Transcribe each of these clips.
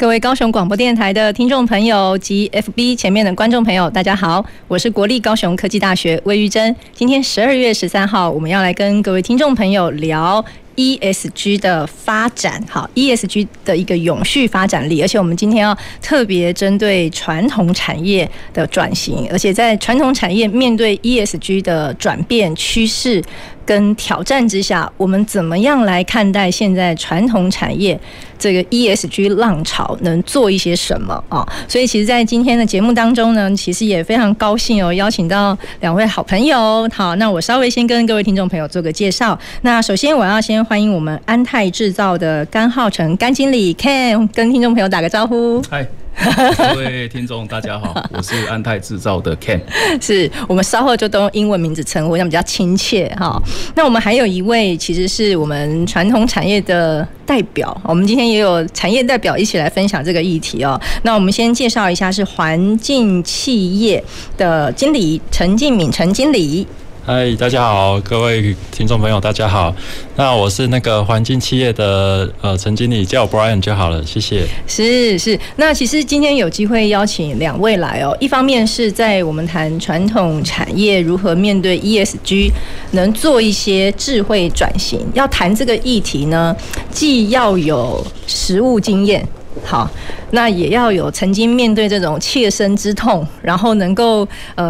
各位高雄广播电台的听众朋友及 FB 前面的观众朋友，大家好，我是国立高雄科技大学魏玉珍。今天12月13号，我们要来跟各位听众朋友聊ESG 的发展，好 ，ESG 的一个永续发展力，而且我们今天要特别针对传统产业的转型，而且在传统产业面对 ESG 的转变趋势跟挑战之下，我们怎么样来看待现在传统产业这个 ESG 浪潮能做一些什么啊？所以其实在今天的节目当中呢，其实也非常高兴哦，邀请到两位好朋友。好，那我稍微先跟各位听众朋友做个介绍。那首先我要先欢迎我们安泰制造的甘浩成甘经理 Ken 跟听众朋友打个招呼。嗨，各位听众大家好，我是安泰制造的 Ken。 是我们稍后就都用英文名字称呼，那比较亲切哈。那我们还有一位其实是我们传统产业的代表，我们今天也有产业代表一起来分享这个议题哦。那我们先介绍一下是环境企业的经理陈进敏陈经理。嗨，大家好，各位听众朋友大家好，那我是那个环境企业的陈经理，叫我 Brian 就好了，谢谢。是，那其实今天有机会邀请两位来哦，一方面是在我们谈传统产业如何面对 ESG 能做一些智慧转型，要谈这个议题呢，既要有实务经验，好，那也要有曾经面对这种切身之痛，然后能够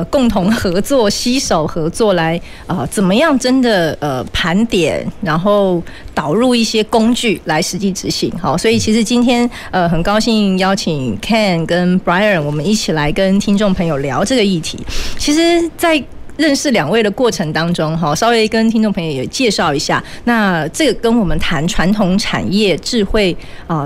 共同合作、携手合作来怎么样真的盘点，然后导入一些工具来实际执行。好，所以其实今天很高兴邀请 Ken 跟 Brian 我们一起来跟听众朋友聊这个议题。其实，在认识两位的过程当中，稍微跟听众朋友也介绍一下，那这个跟我们谈传统产业智慧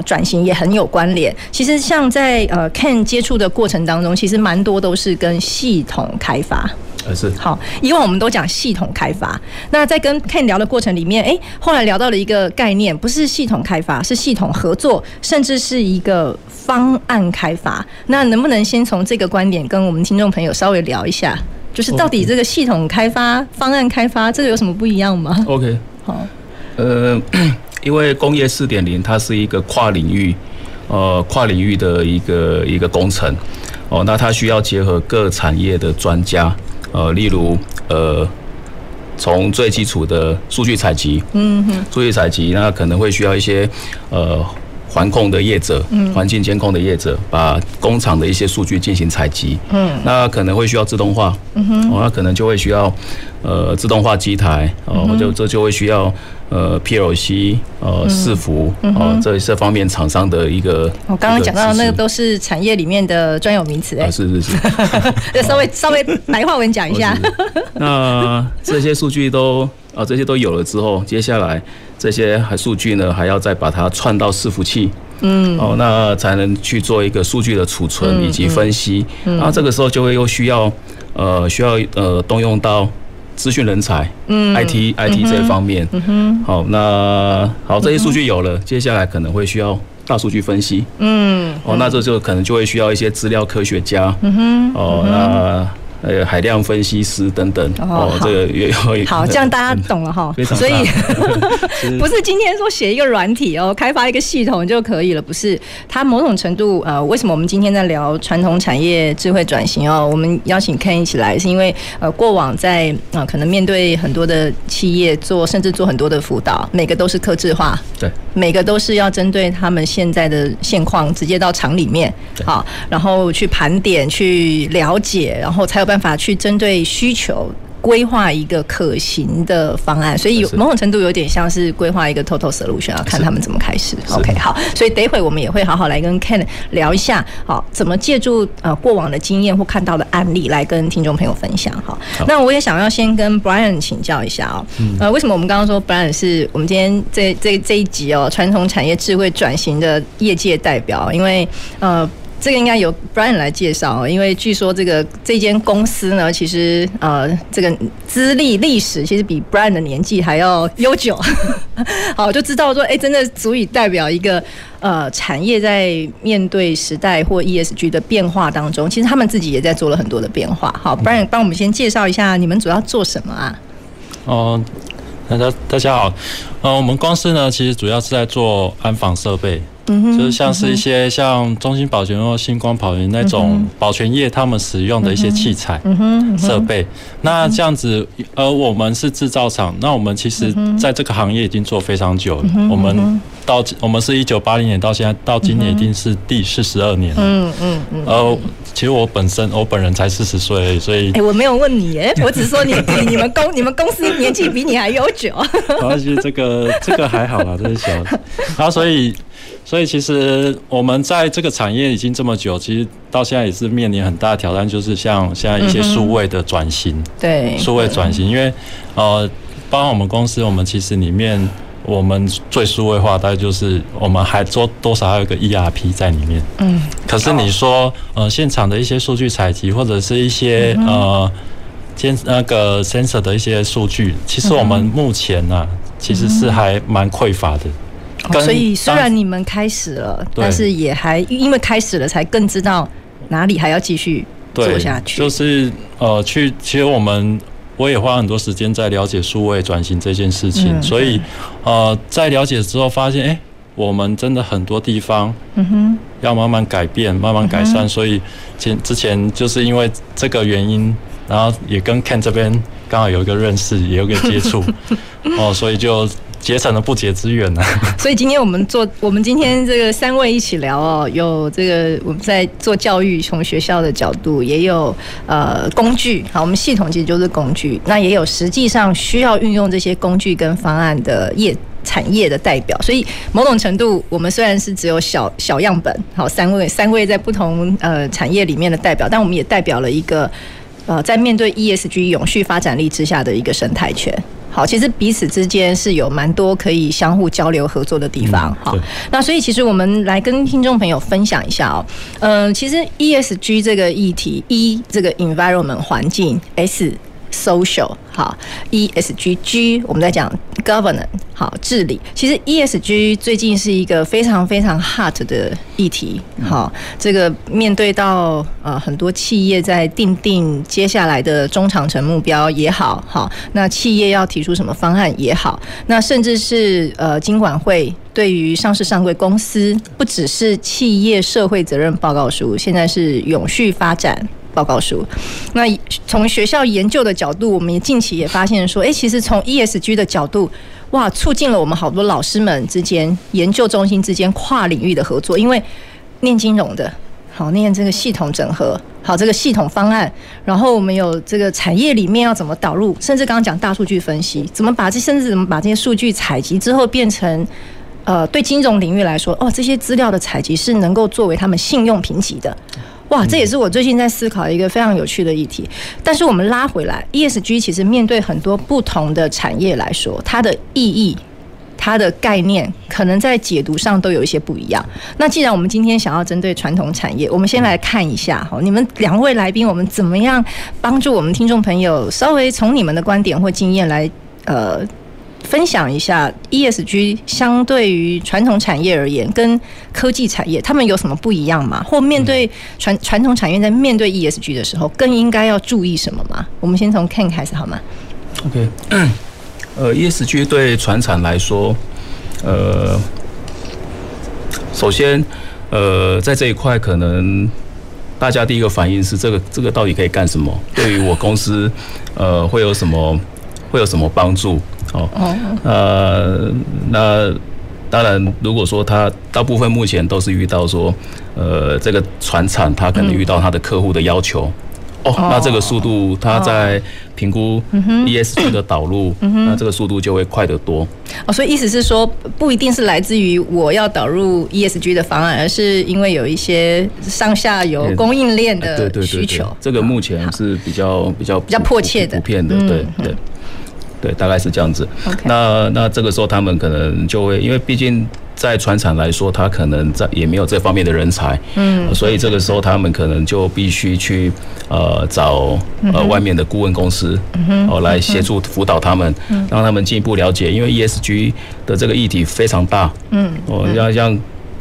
转型也很有关联。其实像在Ken 接触的过程当中，其实蛮多都是跟系统开发。是，好，以往我们都讲系统开发，那在跟 Ken 聊的过程里面，后来聊到了一个概念，不是系统开发，是系统合作，甚至是一个方案开发。那能不能先从这个观点跟我们听众朋友稍微聊一下，就是到底这个系统开发、方案开发，这个有什么不一样吗 ？OK， 好，因为工业 4.0 它是一个跨领域的一个工程哦，那它需要结合各产业的专家，例如从最基础的数据采集，那可能会需要一些环控的业者，环境监控的业者，把工厂的一些数据进行采集，那可能会需要自动化，那可能就会需要自动化机台，这就会需要PLC 伺服，这方面厂商的一个，我刚刚讲到那个都是产业里面的专有名词，是稍微白话文讲一下。那这些数据都这些都有了之后，接下来这些数据呢，还要再把它串到伺服器，那才能去做一个数据的储存以及分析。然后这个时候就会又需要动用到资讯人才，IT 这一方面。好，这些数据有了，接下来可能会需要大数据分析，那这就可能就会需要一些资料科学家，海量分析师等等这个也有好，这样大家懂了哈。所以不是今天说写一个软体开发一个系统就可以了，不是。它某种程度为什么我们今天在聊传统产业智慧转型我们邀请 Ken 一起来，是因为过往在可能面对很多的企业甚至做很多的辅导，每个都是客制化，对，每个都是要针对他们现在的现况，直接到厂里面，好，然后去盘点、去了解，然后才有办法去针对需求规划一个可行的方案，所以某种程度有点像是规划一个 total solution， 要看他们怎么开始。OK， 好，所以等一会我们也会好好来跟 Ken 聊一下，好，怎么借助过往的经验或看到的案例来跟听众朋友分享。好，那我也想要先跟 Brian 请教一下为什么我们刚刚说 Brian 是我们今天这一集传统产业智慧转型的业界代表？因为这个应该由 Brian 来介绍，因为据说这间公司呢，其实这个资历历史其实比 Brian 的年纪还要悠久。好，就知道说，哎，真的足以代表一个产业在面对时代或 ESG 的变化当中，其实他们自己也在做了很多的变化。好， Brian 帮我们先介绍一下你们主要做什么啊？大家好，我们公司呢，其实主要是在做安防设备。就是像是一些像中兴保全或星光保全那种保全业他们使用的一些器材设备，那这样子，我们是制造厂，那我们其实在这个行业已经做非常久了，我们是1980年到现在，到今年已经是第42年了。其实我本人才40岁而已，所以我没有问你耶，我只说你们公司年纪比你还悠久。然后其实这个还好啦，这是小，然后所以其实我们在这个产业已经这么久，其实到现在也是面临很大的挑战，就是像现在一些数位的转型，对，数位转型，因为包括我们公司，我们其实里面我们最数位化，大概就是我们还做多少还有一个 ERP 在里面，可是你说现场的一些数据采集或者是一些那个 sensor 的一些数据，其实我们目前呢其实是还蛮匮乏的。所以虽然你们开始了，但是也还因为开始了才更知道哪里还要继续做下去。就是其实我也花很多时间在了解数位转型这件事情，所以在了解之后发现，我们真的很多地方要慢慢改变、慢慢改善。所以之前就是因为这个原因，然后也跟 Ken 这边刚好有一个认识，也有一个接触所以就节省了不解之缘呢。所以今天我们今天这个三位一起聊有这个我们在做教育，从学校的角度，也有工具，好，我们系统其实就是工具，那也有实际上需要运用这些工具跟方案的产业的代表，所以某种程度，我们虽然是只有小样本，好，三位在不同产业里面的代表，但我们也代表了一个在面对 ESG 永续发展力之下的一个生态圈。好，其实彼此之间是有蛮多可以相互交流合作的地方。好，那所以其实我们来跟听众朋友分享一下其实 ESG 这个议题 ，E 这个 environment 环境 ，S social 好 ，ESG 我们在讲 governance 好治理。其实 ESG 最近是一个非常非常 hot 的议题。好，这个面对到很多企业在定接下来的中长程目标也好，好，那企业要提出什么方案也好，那甚至是金管会对于上市上柜公司，不只是企业社会责任报告书，现在是永续发展报告书。那从学校研究的角度，我们也近期也发现说，其实从 ESG 的角度，哇，促进了我们好多老师们之间、研究中心之间跨领域的合作。因为念金融的，好，念这个系统整合，好，这个系统方案，然后我们有这个产业里面要怎么导入，甚至刚刚讲大数据分析，怎么把这些数据采集之后变成对金融领域来说，这些资料的采集是能够作为他们信用评级的。哇，这也是我最近在思考一个非常有趣的议题。但是我们拉回来 ，ESG 其实面对很多不同的产业来说，它的意义、它的概念，可能在解读上都有一些不一样。那既然我们今天想要针对传统产业，我们先来看一下，你们两位来宾，我们怎么样帮助我们听众朋友稍微从你们的观点或经验来分享一下 ESG 相对于传统产业而言，跟科技产业他们有什么不一样吗？或面对传统产业在面对 ESG 的时候，更应该要注意什么吗？我们先从 Ken 开始好吗 ？OK， ESG 对传产来说，首先，在这一块可能大家第一个反应是这个到底可以干什么？对于我公司，会有什么帮助？那当然，如果说他大部分目前都是遇到说，这个传产他可能遇到他的客户的要求，那这个速度他在评估 ESG 的导入，那这个速度就会快得多。所以意思是说，不一定是来自于我要导入 ESG 的方案，而是因为有一些上下游供应链的需求。这个目前是比较迫切的、普遍的，对。对，大概是这样子。那这个时候他们可能就会，因为毕竟在传产来说，他可能在也没有这方面的人才，所以这个时候他们可能就必须去找外面的顾问公司来协助辅导他们，让他们进一步了解，因为 ESG 的这个议题非常大，像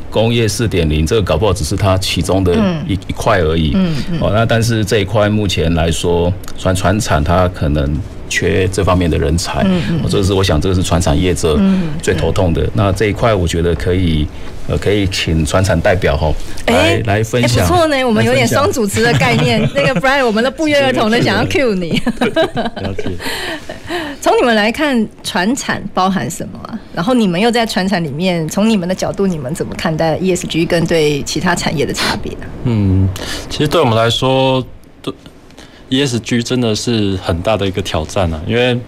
工业 4.0 这个搞不好只是它其中的一块而已，那但是这一块目前来说，传产它可能缺这方面的人才，这个是传产业者最头痛的。那这一块我觉得可以请传产代表来分享。不错呢，我们有点双主持的概念。那个 Brian， 我们都不约而同的想要 cue 你。了解。从你们来看，传产包含什么啊？然后你们又在传产里面，从你们的角度，你们怎么看待 ESG 跟对其他产业的差别呢？其实对我们来说，ESG 真的是很大的一个挑战啊，因为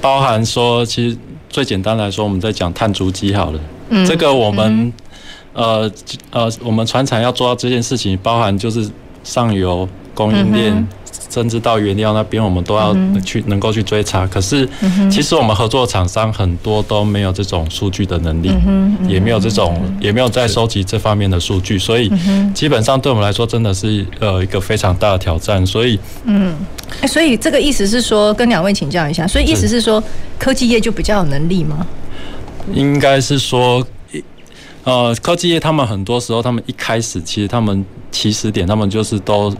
包含说，其实最简单来说，我们在讲碳足迹好了，这个我们我们传产要做到这件事情，包含就是上游供应链，甚至到原料那边，我们都要去能够去追查。可是，其实我们合作厂商很多都没有这种数据的能力，也没有这种，也没有在收集这方面的数据，所以基本上对我们来说真的是一个非常大的挑战。所以，所以这个意思是说，跟两位请教一下，所以意思是说，科技业就比较有能力吗？应该是说，科技业他们很多时候，他们一开始其实他们起始点，他们就是都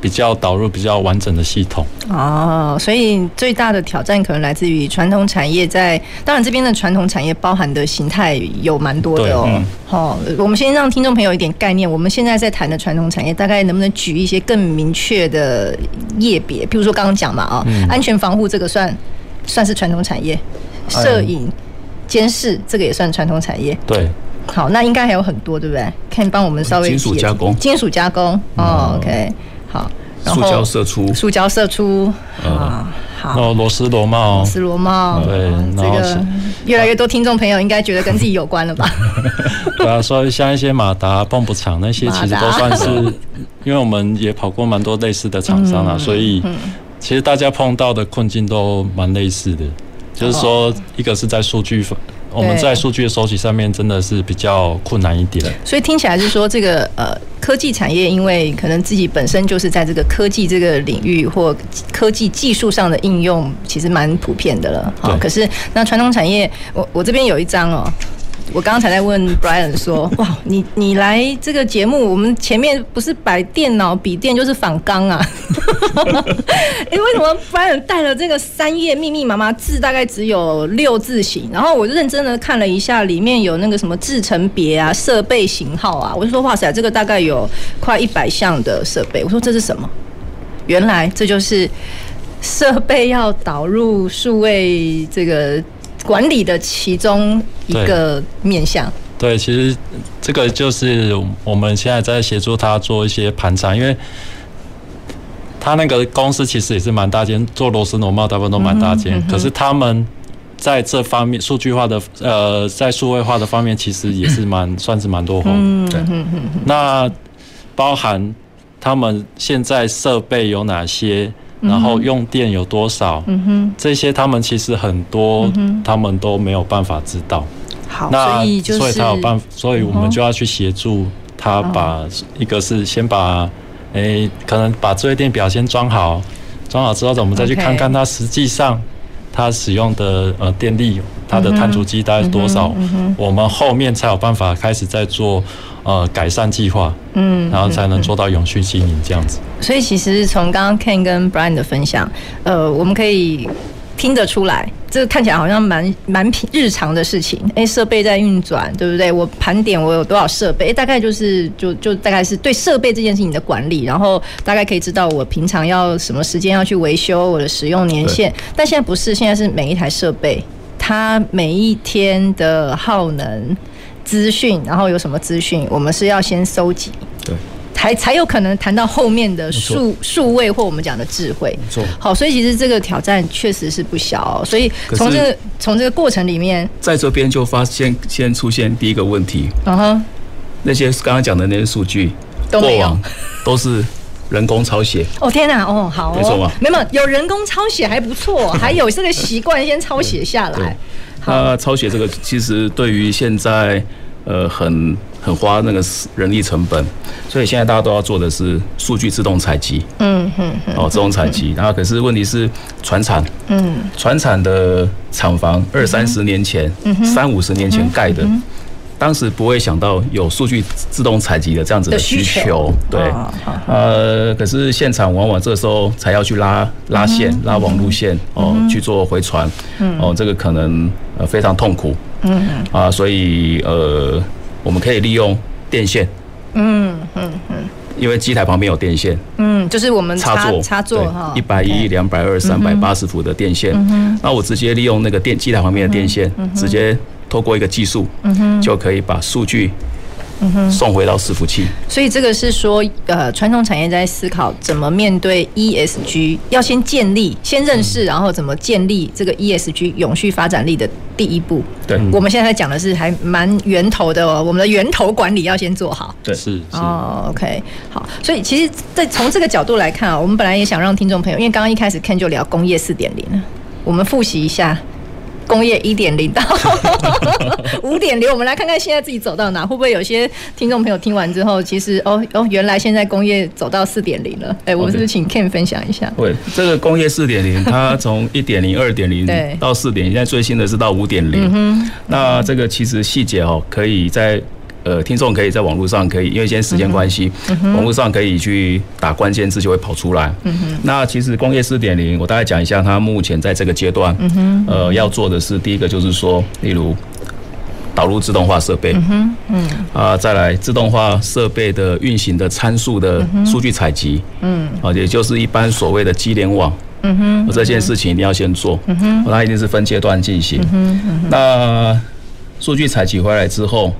比较导入比较完整的系统哦，所以最大的挑战可能来自于传统产业在，当然这边的传统产业包含的形态有蛮多的我们先让听众朋友一点概念，我们现在在谈的传统产业，大概能不能举一些更明确的业别？譬如说刚刚讲嘛安全防护这个算是传统产业，摄影监视这个也算传统产业，对。好，那应该还有很多，对不对？可以帮我们稍微金属加工OK。好，塑胶射出好，然后螺丝螺帽，对，这个越来越多听众朋友应该觉得跟自己有关了吧？对啊，所以像一些马达、泵浦厂那些，其实都算是，因为我们也跑过蛮多类似的厂商所以其实大家碰到的困境都蛮类似的，就是说，一个是在数据。我们在数据的收集上面真的是比较困难一点，所以听起来是说这个科技产业，因为可能自己本身就是在这个科技这个领域或科技技术上的应用，其实蛮普遍的了。好，可是那传统产业，我这边有一张我刚才在问 Brian 说，哇，你来这个节目，我们前面不是摆电脑笔电就是仿钢啊，为什么 Brian 带了这个三页密麻字，大概只有6字形？然后我认真的看了一下，里面有那个什么制程别啊、设备型号啊，我就说哇塞，这个大概有快100项的设备，我说这是什么？原来这就是设备要导入数位这个管理的其中一个面向。对，其实这个就是我们现在在协助他做一些盘查，因为他那个公司其实也是蛮大间，做螺丝螺帽大部分都蛮大间，可是他们在这方面数据化的在数位化的方面，其实也是算是蛮落后的。那包含他们现在设备有哪些？然后用电有多少？这些他们其实很多，他们都没有办法知道。好，所以他有办法，所以我们就要去协助他把一个是先把，可能把智慧电表先装好之后，我们再去看看它实际上它使用的电力，它的碳足迹大概是多少？我们后面才有办法开始在做。改善计划，然后才能做到永续经营这样子。所以其实从刚刚 Ken 跟 Brian 的分享，我们可以听得出来，这看起来好像蛮日常的事情。设备在运转，对不对？我盘点我有多少设备，大概就是就大概是对设备这件事情的管理，然后大概可以知道我平常要什么时间要去维修，我的使用年限。但现在不是，现在是每一台设备它每一天的耗能。资讯，然后有什么资讯，我们是要先收集，对，才有可能谈到后面的数位或我们讲的智慧。好，所以其实这个挑战确实是不小，所以从这个过程里面，在这边就发现先出现第一个问题，那些刚刚讲的那些数据都没有，过往都是。人工抄写天哪好没错吧？没有人工抄写还不错，还有这个习惯先抄写下来。那抄写这个其实对于现在很花那个人力成本，所以现在大家都要做的是数据自动采集，自动采集。然后可是问题是传产，传产的厂房20-30年前、30-50年前盖的，当时不会想到有数据自动采集的这样子的需求，对，可是现场往往这时候才要去拉线、拉网路线哦，去做回传，哦，这个可能非常痛苦。所以我们可以利用电线，因为机台旁边有电线，就是我们插座哈，110、220、380伏的电线，那我直接利用那个机台旁边的电线，直接透过一个技术，就可以把数据送回到伺服器。所以这个是说，传统产业在思考怎么面对 ESG， 要先建立、先认识，然后怎么建立这个 ESG 永续发展力的第一步。对，我们现在讲的是还蛮源头的哦，我们的源头管理要先做好。对，是哦、，OK， 好。所以其实，在从这个角度来看啊，我们本来也想让听众朋友，因为刚刚一开始 Ken 就聊工业4.0，我们复习一下。工业1.0到5.0，我们来看看现在自己走到哪，会不会有些听众朋友听完之后，其实原来现在工业走到4.0了。我们是不是请 Ken 分享一下？对，这个工业4.0，它从1.0、2.0到4.0，现在最新的是到5.0。那这个其实细节可以在听众可以在网络上可以，因为今天时间关系，网络上可以去打关键字就会跑出来。那其实工业4.0，我大概讲一下它目前在这个阶段，要做的是第一个就是说，例如导入自动化设备，再来自动化设备的运行的参数的数据采集，也就是一般所谓的机联网。这件事情一定要先做，它一定是分阶段进行。那数据采集回来之后。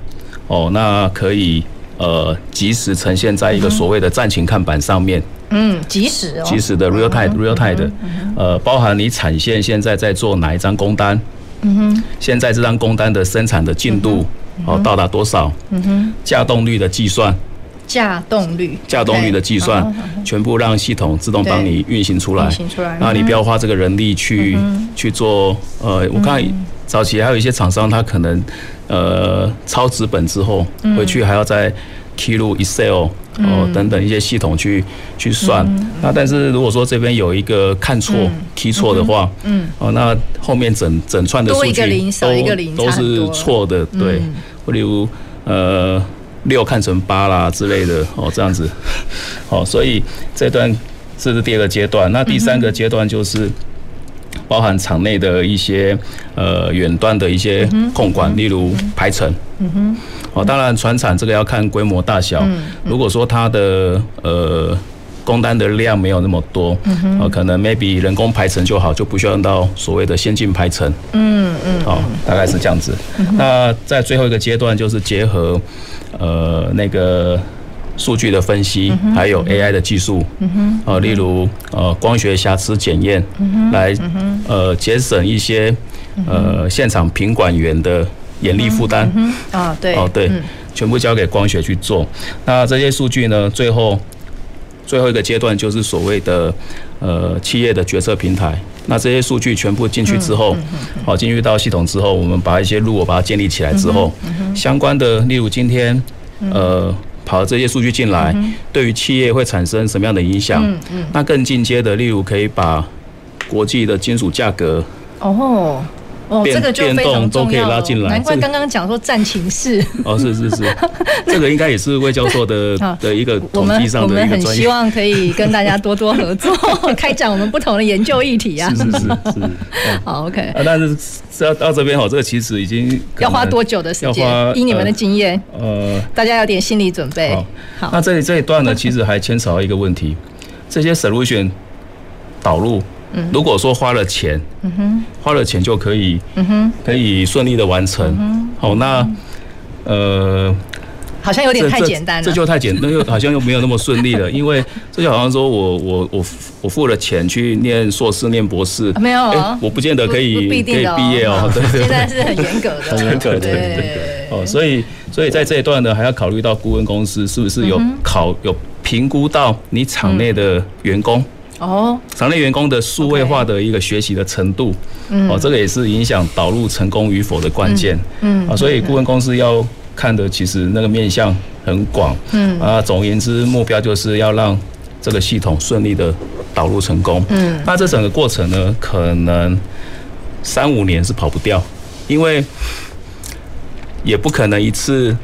那可以及时呈现在一个所谓的战情看板上面。及时的 real time 的，包含你产线现在在做哪一张工单，现在这张工单的生产的进度到达多少，稼动率的计算，的计算，全部让系统自动帮你运行出来。那你不要花这个人力去做。我看早期还有一些厂商，他可能抄纸本之后回去还要再key入 Excel 等等一些系统去算。那但是如果说这边有一个看错、key 错的话，那后面整串的数据都是错的，对，例如6看成8啦之类的这样子，所以这段这是第二个阶段。那第三个阶段就是包含场内的一些远端的一些控管，例如排程。当然传产这个要看规模大小，如果说它的工单的量没有那么多，可能 maybe 人工排程就好，就不需要用到所谓的先进排程。大概是这样子。那在最后一个阶段就是结合那个数据的分析，还有 AI 的技术，例如光学瑕疵检验，来节省一些现场品管员的眼力负担。全部交给光学去做。那这些数据呢，最后一个阶段就是所谓的企业的决策平台。那这些数据全部进去之后，进入到系统之后，我们把一些路把它建立起来之后，相关的例如今天跑这些数据进来，对于企业会产生什么样的影响？那更进阶的，例如可以把国际的金属价格这个就非常重要了。难怪刚刚讲说战情室是这个应该也是魏教授的一个统计上的一个专业。我们很希望可以跟大家多多合作，开展我们不同的研究议题啊。好 ，OK。但是到这边这个其实已经要花多久的时间？以你们的经验，大家有点心理准备。好，那这一段呢，其实还牵扯到一个问题：这些 solution 导入。如果说花了钱，就可以顺利的完成。那好像有点太简单了，这就太简单，又好像又没有那么顺利了，因为这就好像说我付了钱去念硕士、念博士，没有，我不见得可以毕业对对对，现在是很严格的，所以在这一段呢，还要考虑到顾问公司是不是有评估到你厂内的员工。哦，厂内员工的数位化的一个学习的程度，嗯，哦，这个也是影响导入成功与否的关键，嗯，啊，所以顾问公司要看的其实那个面向很广，嗯，啊，总而言之，目标就是要让这个系统顺利的导入成功，嗯，那这整个过程呢，可能3-5年是跑不掉，因为也不可能一次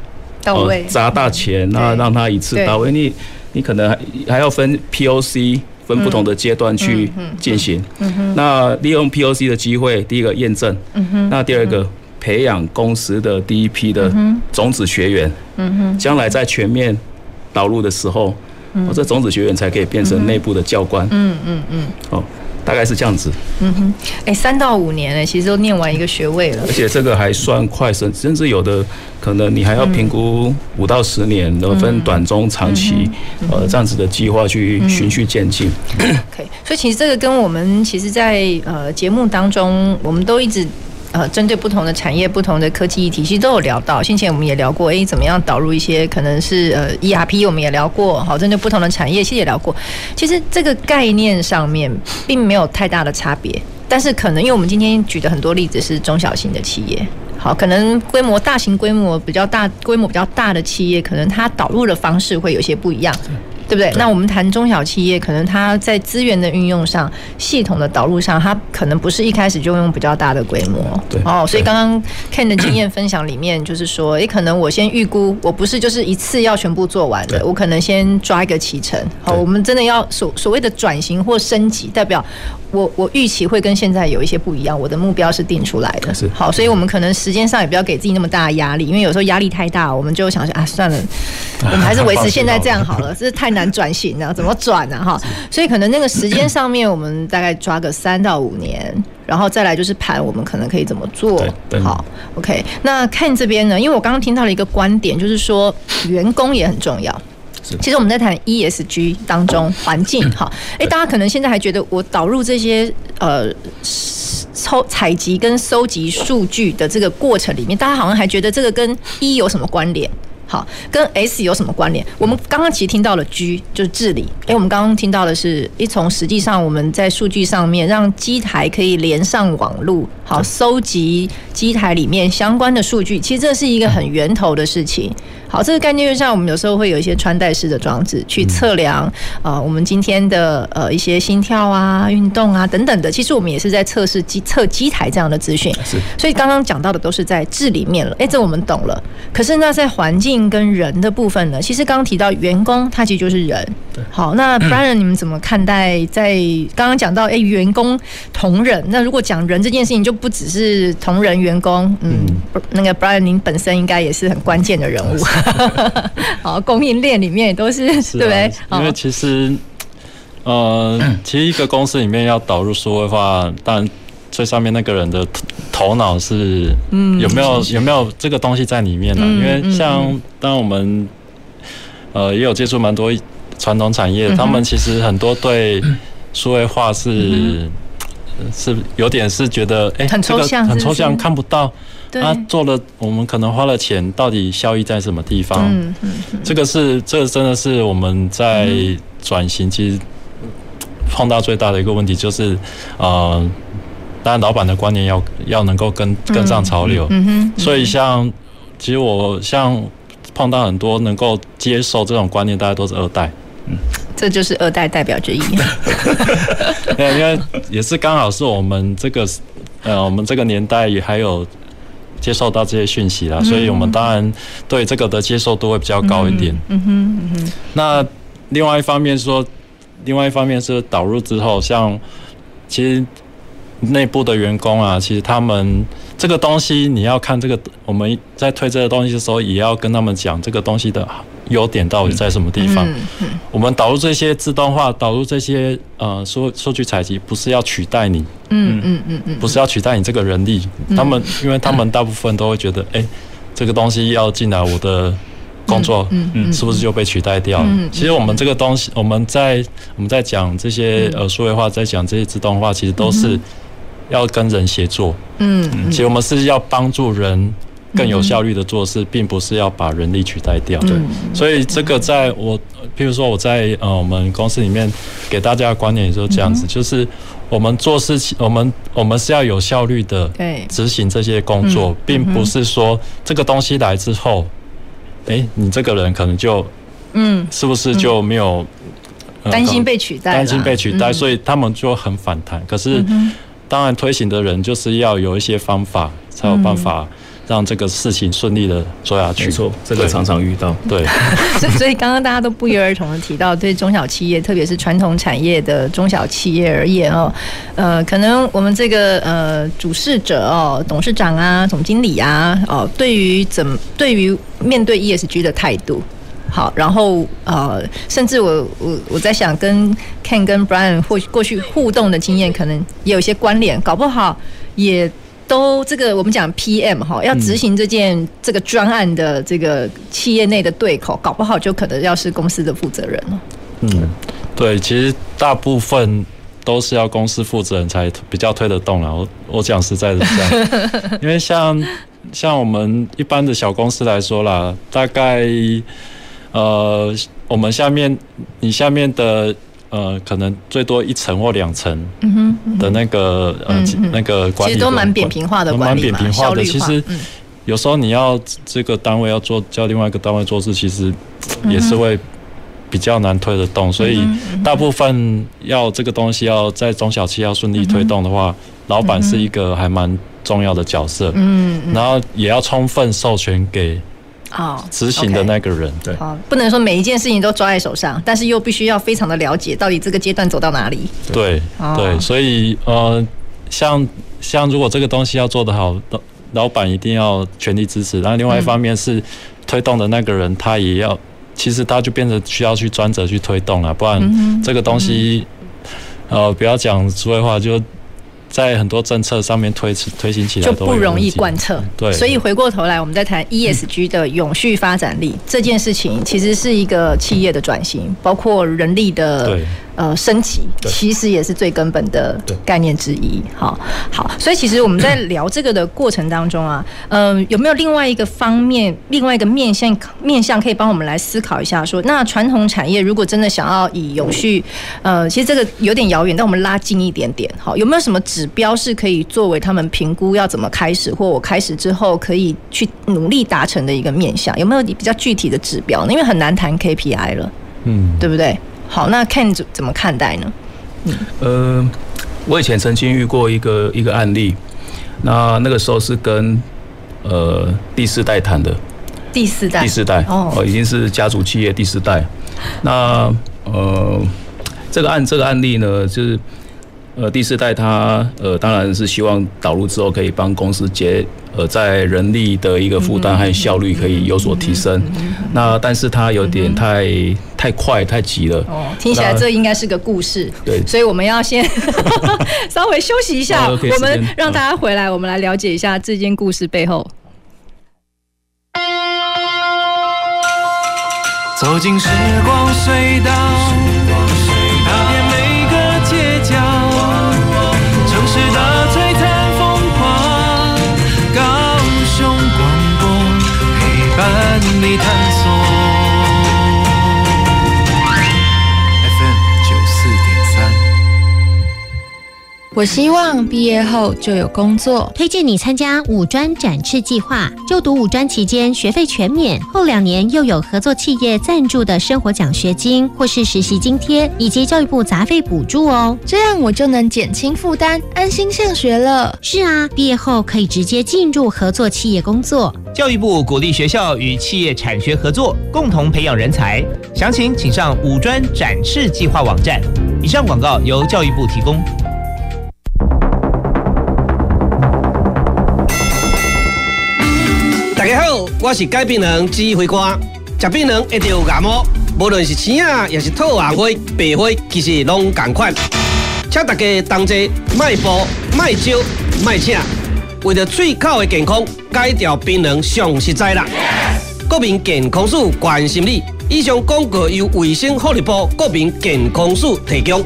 到位，砸大钱，那让它一次到位，你可能还要分 POC。分不同的阶段去进行，那利用 POC 的机会，第一个验证，那第二个培养公司的第一批的种子学员，将来在全面导入的时候，这种子学员才可以变成内部的教官，哦，大概是这样子，哎，3-5年其实都念完一个学位了，而且这个还算快，甚至有的可能你还要评估5-10年，然后分短、中、长期，这样子的计划去循序渐进。OK， 所以其实这个跟我们其实在节目当中，我们都一直。针对不同的产业、不同的科技议题，其实都有聊到。先前我们也聊过，怎么样导入一些可能是ERP， 我们也聊过。好，针对不同的产业，其实也聊过。其实这个概念上面并没有太大的差别，但是可能因为我们今天举的很多例子是中小型的企业，好，可能规模比较大的企业，可能它导入的方式会有些不一样。对不对？那我们谈中小企业，可能它在资源的运用上、系统的导入上，它可能不是一开始就用比较大的规模。对哦，所以刚刚 Ken 的经验分享里面，就是说，可能我先预估，我不是就是一次要全部做完的，我可能先抓一个期程。好，我们真的要所谓的转型或升级，代表我预期会跟现在有一些不一样，我的目标是定出来的。好，所以我们可能时间上也不要给自己那么大的压力，因为有时候压力太大，我们就想说啊，算了，我们还是维持现在这样好了，这是太。难转型啊，怎么转啊？哈，所以可能那个时间上面，我们大概抓个3-5年，然后再来就是盘我们可能可以怎么做。好 ，OK。那看这边呢，因为我刚刚听到了一个观点，就是说员工也很重要。其实我们在谈 ESG 当中环境哈，大家可能现在还觉得我导入这些采集跟收集数据的这个过程里面，大家好像还觉得这个跟 E 有什么关联？好，跟 S 有什么关联？我们刚刚其实听到了 G， 就是治理。我们刚刚听到的是，从实际上我们在数据上面让机台可以连上网路，好，收集机台里面相关的数据。其实这是一个很源头的事情。好，这个概念就像我们有时候会有一些穿戴式的装置去测量我们今天的一些心跳啊、运动啊等等的。其实我们也是在测试机台这样的资讯。所以刚刚讲到的都是在治理面了。这我们懂了。可是那在环境跟人的部分呢，其实刚刚提到员工，他其实就是人。好，那 Brian 你们怎么看待在刚刚讲到员工同仁？那如果讲人这件事情，就不只是同仁员工。那个 Brian 您本身应该也是很关键的人物。好，供应链里面也都是，对不对？因为其实，其实一个公司里面要导入数位化，当然最上面那个人的头脑是有没有这个东西在里面呢？因为像当我们也有接触蛮多传统产业，他们其实很多对数位化是有点是觉得很抽象，很抽象看不到。那做了我们可能花了钱，到底效益在什么地方？这个真的是我们在转型其实碰到最大的一个问题，就是当然，老板的观念要能够跟上潮流，所以其实我碰到很多能够接受这种观念，大家都是二代，这就是二代代表之一。因为也是刚好是我们这个年代也还有接受到这些讯息啦，所以我们当然对这个的接受度会比较高一点。那另外一方面是导入之后，像其实。内部的员工啊，其实他们这个东西你要看这个，我们在推这个东西的时候，也要跟他们讲这个东西的优点到底在什么地方。我们导入这些自动化，导入这些数据采集，不是要取代你，不是要取代你这个人力。因为他们大部分都会觉得，这个东西要进来我的工作，是不是就被取代掉了？其实我们这个东西，我们在讲这些数位化，在讲这些自动化，其实都是。要跟人协作，其实我们是要帮助人更有效率的做事，并不是要把人力取代掉。对，所以这个在我，譬如说我在我们公司里面给大家的观点也就是这样子，就是我们做事情，我们是要有效率的执行这些工作，并不是说这个东西来之后，你这个人可能就，是不是就没有担心被取代，所以他们就很反弹。可是，当然推行的人就是要有一些方法，才有办法让这个事情顺利的做下去。没错，这个常常遇到。对，所以刚刚大家都不约而同的提到，对中小企业，特别是传统产业的中小企业而言哦，可能我们这个主事者哦，董事长啊、总经理啊，哦，对于面对 ESG 的态度。好，然后甚至我在想，跟 Ken 跟 Brian 过去互动的经验，可能也有一些关联，搞不好也都这个我们讲 PM 哈，要执行这件这个专案的这个企业内的对口，搞不好就可能要是公司的负责人了。对，其实大部分都是要公司负责人才比较推得动啦。我讲实在的这样，因为像我们一般的小公司来说啦，大概。我们下面的可能最多1层或2层的那个管理，其实都蛮扁平化的管理嘛，效率化。其实有时候你要这个单位要做，叫另外一个单位做事，其实也是会比较难推得动。所以大部分要这个东西要在中小企要顺利推动的话，老板是一个还蛮重要的角色。然后也要充分授权给。执行的那个人，对，不能说每一件事情都抓在手上，但是又必须要非常的了解到底这个阶段走到哪里。对，对，所以像如果这个东西要做得好，老板一定要全力支持。然后另外一方面是推动的那个人，他也要，其实他就变成需要去专责去推动了，不然这个东西，不要讲俗话话就。在很多政策上面推行起来就不容易贯彻，对，所以回过头来，我们在谈 ESG 的永续发展力这件事情，其实是一个企业的转型，包括人力的升级，其实也是最根本的概念之一。好，所以其实我们在聊这个的过程当中啊，有没有另外一个方面，另外一个面向可以帮我们来思考一下说，那传统产业如果真的想要以永续，其实这个有点遥远，但我们拉近一点点，好，有没有什么指标是可以作为他们评估要怎么开始，或我开始之后可以去努力达成的一个面向，有没有比较具体的指标呢？因为很难谈 KPI 了，对不对？好，那 Ken 怎么看待呢？我以前曾经遇过一个案例，那个时候是跟第4代谈的，第四代哦，已经是家族企业第4代。那这个案例呢，就是。第4代他当然是希望导入之后可以帮公司在人力的一个负担和效率可以有所提升。那但是他有点太快太急了。听起来这应该是个故事。对，所以我们要先稍微休息一下，我们让大家回来，我们来了解一下这件故事背后。走进时光隧道。伴你探索 FM 94.3。我希望毕业后就有工作。推荐你参加五专展翅计划，就读五专期间学费全免，后2年又有合作企业赞助的生活奖学金或是实习津贴，以及教育部杂费补助哦。这样我就能减轻负担，安心向学了。是啊，毕业后可以直接进入合作企业工作。教育部鼓励学校与企业产学合作，共同培养人才。详情请上五专展翅计划网站。以上广告由教育部提供。大家好，我是戒槟榔指挥官。食槟榔一定有牙毛，无论是青啊，也是透红花、白花，其实拢同款。请大家同齐，迈步、迈招、迈请。为了嘴口的健康，戒掉槟榔上实在啦！ Yes! 国民健康署关心你。以上广告由卫生福利部国民健康署提供。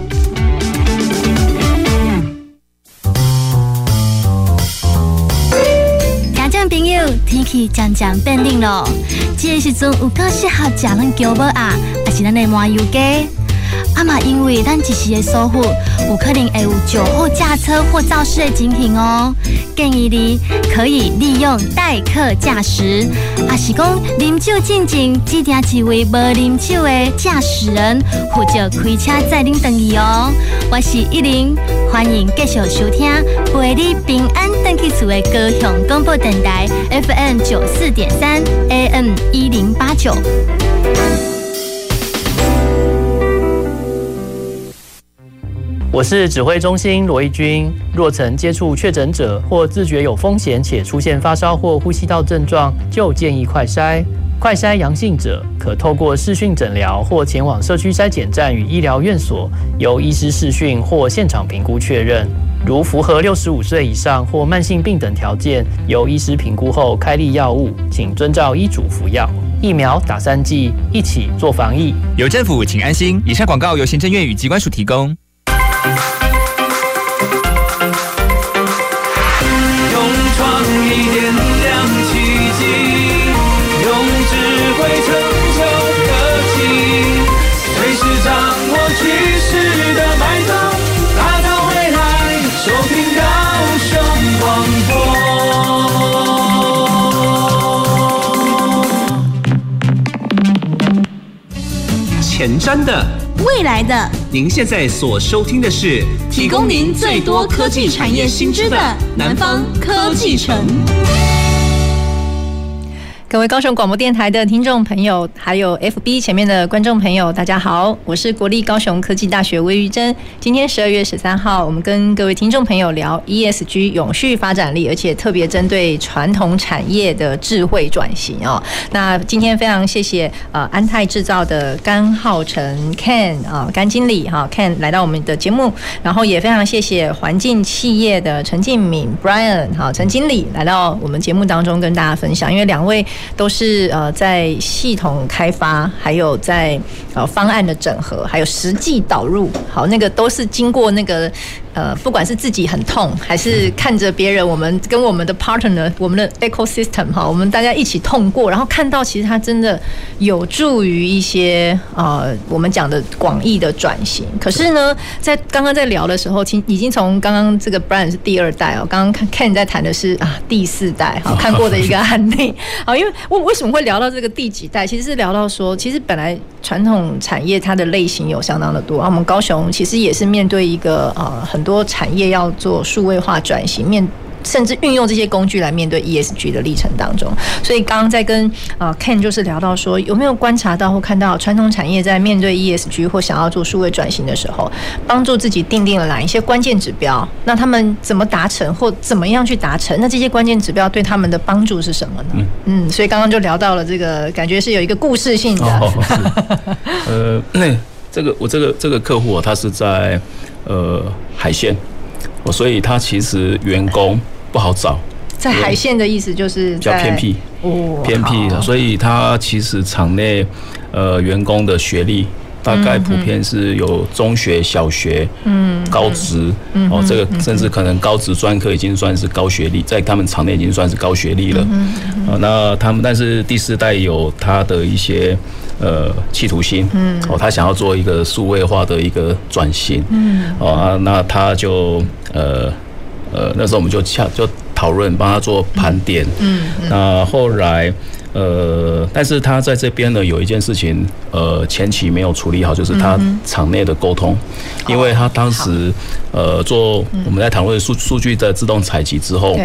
天气渐渐变冷咯，这个时阵有够适合食咱姜母鸭，也是咱的麻油鸡。啊嘛，因为咱一时的疏忽，有可能会有酒后驾车或肇事的情形哦。建议你可以利用代客驾驶，也是讲啉酒进前指定一位无啉酒的驾驶人负责开车载恁回去哦。我是依琳，欢迎继续收听陪你平安回去厝的高雄广播电台 FM 94.3 AM 1089。我是指挥中心罗义军。若曾接触确诊者或自觉有风险且出现发烧或呼吸道症状，就建议快筛。快筛阳性者，可透过视讯诊疗或前往社区筛检站与医疗院所，由医师视讯或现场评估确认。如符合65岁以上或慢性病等条件，由医师评估后开立药物，请遵照医嘱服药。疫苗打3剂，一起做防疫。有政府，请安心。以上广告由行政院与疾管署提供。用创意点亮奇迹，用智慧成就科技，随时掌握趋势的脉动，打造未来。收听高雄广播，前瞻的未来的，您现在所收听的是提供您最多科技产业新知的南方科技城。各位高雄广播电台的听众朋友，还有 FB 前面的观众朋友，大家好，我是国立高雄科技大学魏玉珍。今天12月13号，我们跟各位听众朋友聊 ESG 永续发展力，而且特别针对传统产业的智慧转型哦。那今天非常谢谢安泰制造的甘浩成 Ken 甘经理Ken 来到我们的节目，然后也非常谢谢环境企业的陈进敏 Brian 陈经理来到我们节目当中跟大家分享，因为两位都是在系统开发，还有在方案的整合，还有实际导入，好，那个都是经过那个不管是自己很痛，还是看着别人，我们跟我们的 partner， 我们的 ecosystem 哈，我们大家一起痛过，然后看到其实它真的有助于一些我们讲的广义的转型。可是呢，在刚刚在聊的时候，已经从刚刚这个 Brian 是第2代哦，刚刚看你在谈的是第4代，好看过的一个案例，好。因为我为什么会聊到这个第几代，其实是聊到说，其实本来传统产业它的类型有相当的多，我们高雄其实也是面对一个很多产业要做数位化转型，甚至运用这些工具来面对 ESG 的历程当中。所以刚刚在跟Ken 就是聊到说，有没有观察到或看到传统产业在面对 ESG 或想要做数位转型的时候，帮助自己定定了哪一些关键指标，那他们怎么达成或怎么样去达成，那这些关键指标对他们的帮助是什么呢？所以刚刚就聊到了这个，感觉是有一个故事性的这个客户他是在海线，所以他其实员工不好找。在海线的意思就是比较偏僻，所以他其实厂内员工的学历大概普遍是有中学、小学、高职这个甚至可能高职专科已经算是高学历，在他们厂内已经算是高学历了。那他们但是第4代有他的一些企图心，他想要做一个数位化的一个转型，那他就那时候我们就讨论帮他做盘点，那后来但是他在这边呢有一件事情前期没有处理好，就是他场内的沟通，因为他当时做我们在讨论数据的自动采集之后，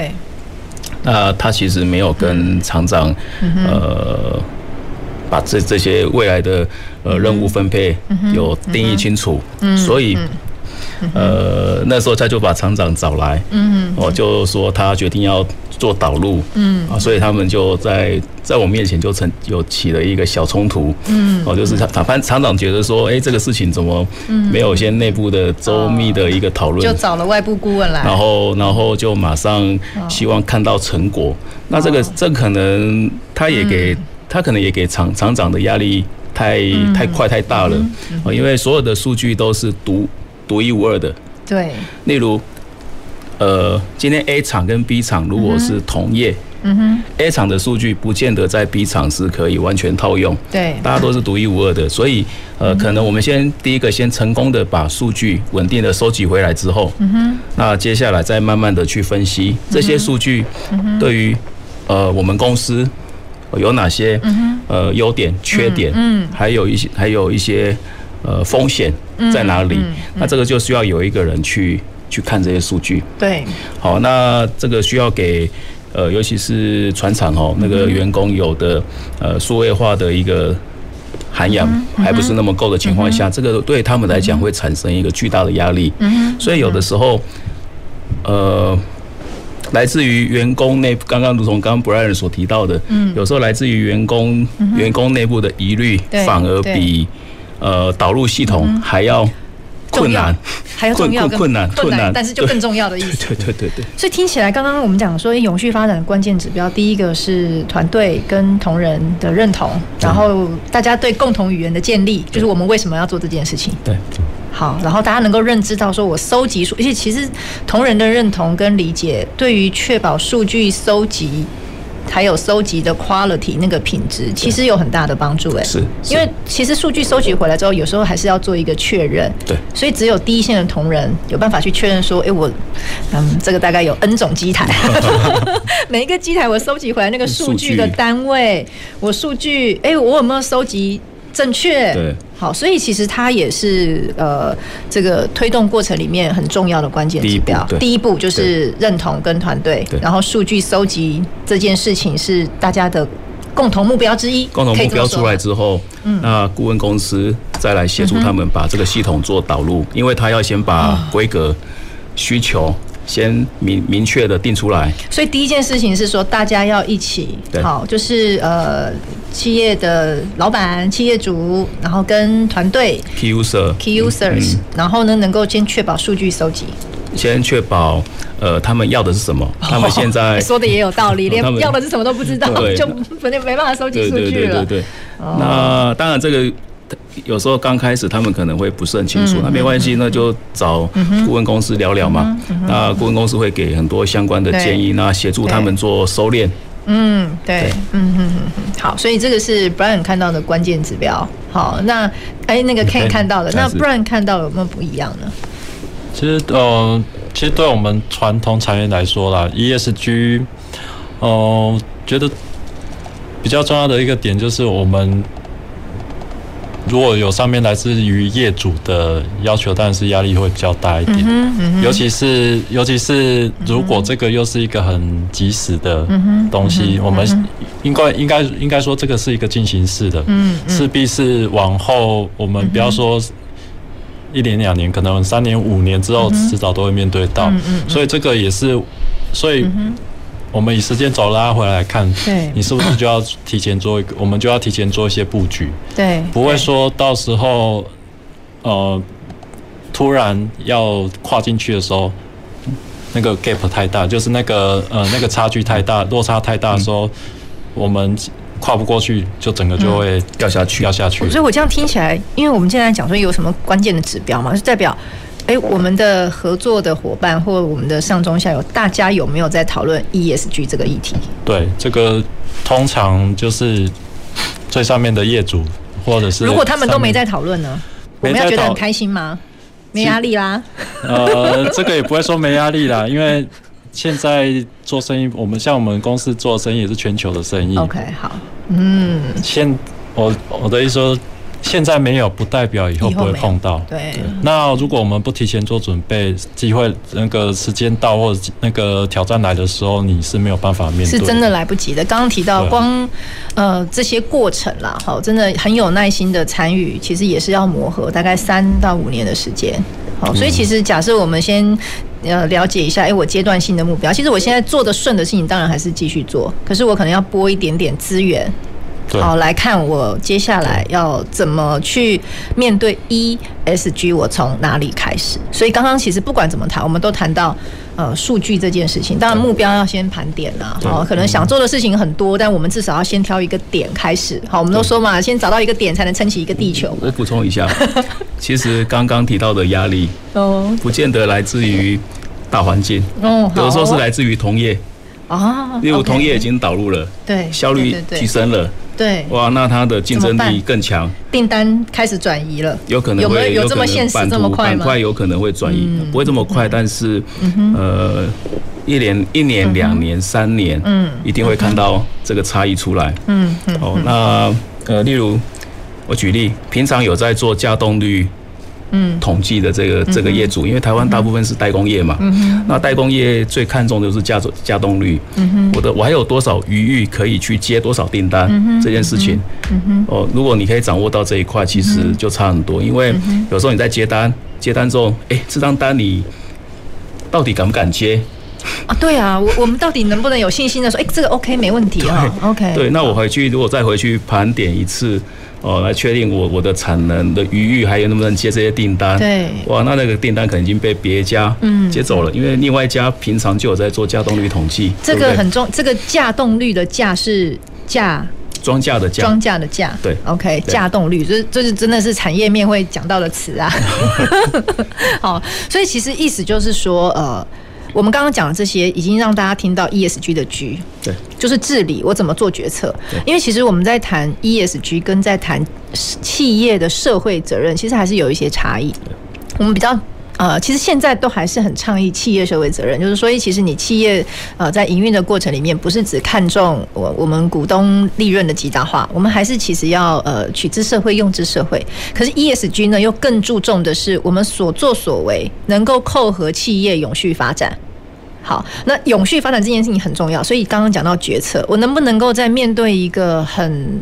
那他其实没有跟厂长把这些未来的任务分配有定义清楚，所以那时候他就把厂长找来，就说他决定要做导入，所以他们就在我面前就起了一个小冲突，就是厂长觉得说，这个事情怎么没有先内部的周密的一个讨论，就找了外部顾问来，然后就马上希望看到成果，那这可能他可能也给厂长的压力太大了，因为所有的数据都是独一无二的。对，例如今天 A 厂跟 B 厂如果是同业， A 厂的数据不见得在 B 厂是可以完全套用，对，大家都是独一无二的，所以可能我们第一个成功的把数据稳定的收集回来之后，那接下来再慢慢的去分析这些数据对于我们公司有哪些优点、缺点，还有一些风险在哪里？那这个就需要有一个人去看这些数据。对，好，那这个需要给尤其是传厂哦，那个员工有的数位化的一个涵养还不是那么够的情况下，这个对他们来讲会产生一个巨大的压力。所以有的时候，来自于员工内部，如同 Brian 所提到的，有时候来自于员工内部的疑虑，反而比导入系统还要困难，还要重要跟困难，但是就更重要的意思。对。所以听起来，刚刚我们讲说，永续发展的关键指标，第一个是团队跟同仁的认同，然后大家对共同语言的建立，就是我们为什么要做这件事情。对。好，然后大家能够认知到说我收集数，而且其实同仁的认同跟理解，对于确保数据收集。还有收集的 quality 那个品质，其实有很大的帮助，因为其实数据收集回来之后，有时候还是要做一个确认，对，所以只有第一线的同仁有办法去确认说，我这个大概有 N 种机台，每一个机台我收集回来那个数据的单位，我数据，我有没有收集正确？对，好，所以其实它也是这个推动过程里面很重要的关键指标。第一步就是认同跟团队，然后数据收集这件事情是大家的共同目标之一。共同目标出来之后，那顾问公司再来协助他们把这个系统做导入，因为他要先把规格需求。先明确的定出来，所以第一件事情是说，大家要一起，好，就是企业的老板、企业主，然后跟团队 key users， 然后呢，能够先确保数据收集，先确保他们要的是什么，他们现在说的也有道理，连要的是什么都不知道，就没办法收集数据了。对。那当然这个。有时候刚开始他们可能会不是很清楚，那没关系，那就找顾问公司聊聊嘛。那顾问公司会给很多相关的建议，那协助他们做收敛。好，所以这个是 Brian 看到的关键指标。好，那那个 Ken 看到的，那 Brian 看到有没有不一样呢？其实对我们传统产业来说啦 ，ESG， 觉得比较重要的一个点就是我们。如果有上面来自于业主的要求，当然是压力会比较大一点，尤其是如果这个又是一个很及时的东西，我们应该说这个是一个进行式的，势必是往后我们不要说1年2年，可能3年5年之后迟早都会面对到，所以这个也是，所以。我们以时间轴拉回来看，你是不是就要提前做一个？我们就要提前做一些布局，对，不会说到时候，突然要跨进去的时候，那个 gap 太大，就是那个差距太大，落差太大的时候，我们。跨不过去，就整个就会掉下去。所以我这样听起来，因为我们现在讲说有什么关键的指标嘛，就代表，我们的合作的伙伴或我们的上中下游，大家有没有在讨论 ESG 这个议题？对，这个通常就是最上面的业主或者是，如果他们都没在讨论呢，我们要觉得很开心吗？没压力啦。这个也不会说没压力啦，因为。现在做生意，我们公司做生意也是全球的生意。OK， 好，我的意思说，现在没有不代表以后不会碰到。对。那如果我们不提前做准备，机会那个时间到或者那个挑战来的时候，你是没有办法面对的。是真的来不及的。刚刚提到光这些过程啦，好，真的很有耐心的参与，其实也是要磨合，大概3到5年的时间。好，所以其实假设我们先。了解一下，我阶段性的目标，其实我现在做的顺的事情，当然还是继续做，可是我可能要拨一点点资源，好来看我接下来要怎么去面对 ESG， 我从哪里开始？所以刚刚其实不管怎么谈，我们都谈到数据这件事情，当然目标要先盘点啦，可能想做的事情很多，但我们至少要先挑一个点开始。好，我们都说嘛，先找到一个点才能撑起一个地球。我补充一下，其实刚刚提到的压力，不见得来自于大环境，有时候是来自于同业。啊，例如同业已经导入了，对，效率提升了，对，哇，那它的竞争力更强，订单开始转移了，有可能会有这么现实这么快吗？板块有可能会转移，不会这么快，但是一年、2年、3年，一定会看到这个差异出来，哦，那例如我举例，平常有在做稼动率。统计的这个业主，因为台湾大部分是代工业嘛，那代工业最看重的就是稼动率，我还有多少余裕可以去接多少订单这件事情，哦，如果你可以掌握到这一块，其实就差很多，因为有时候你在接单之后，这张单你到底敢不敢接？啊，对啊，我们到底能不能有信心的说，这个 OK 没问题啊 ，OK？ 对，那我如果再回去盘点一次。哦，来确定我的产能的余裕，还有能不能接这些订单？对，哇，那个订单可能已经被别家接走了，因为另外一家平常就有在做稼动率统计。这个很重，这个稼动率的稼是稼。庄稼的稼，对 ，OK， 稼动率，这是真的是产业面会讲到的词啊。好，所以其实意思就是说，我们刚刚讲的这些，已经让大家听到 ESG 的 G， 对，就是治理，我怎么做决策？因为其实我们在谈 ESG 跟在谈企业的社会责任，其实还是有一些差异。我们比较其实现在都还是很倡议企业社会责任，就是说，其实你企业在营运的过程里面，不是只看重我们股东利润的极大化，我们还是其实要取之社会，用之社会。可是 ESG 呢，又更注重的是我们所作所为能够扣合企业永续发展。好，那永续发展这件事情很重要，所以刚刚讲到决策，我能不能够在面对一个很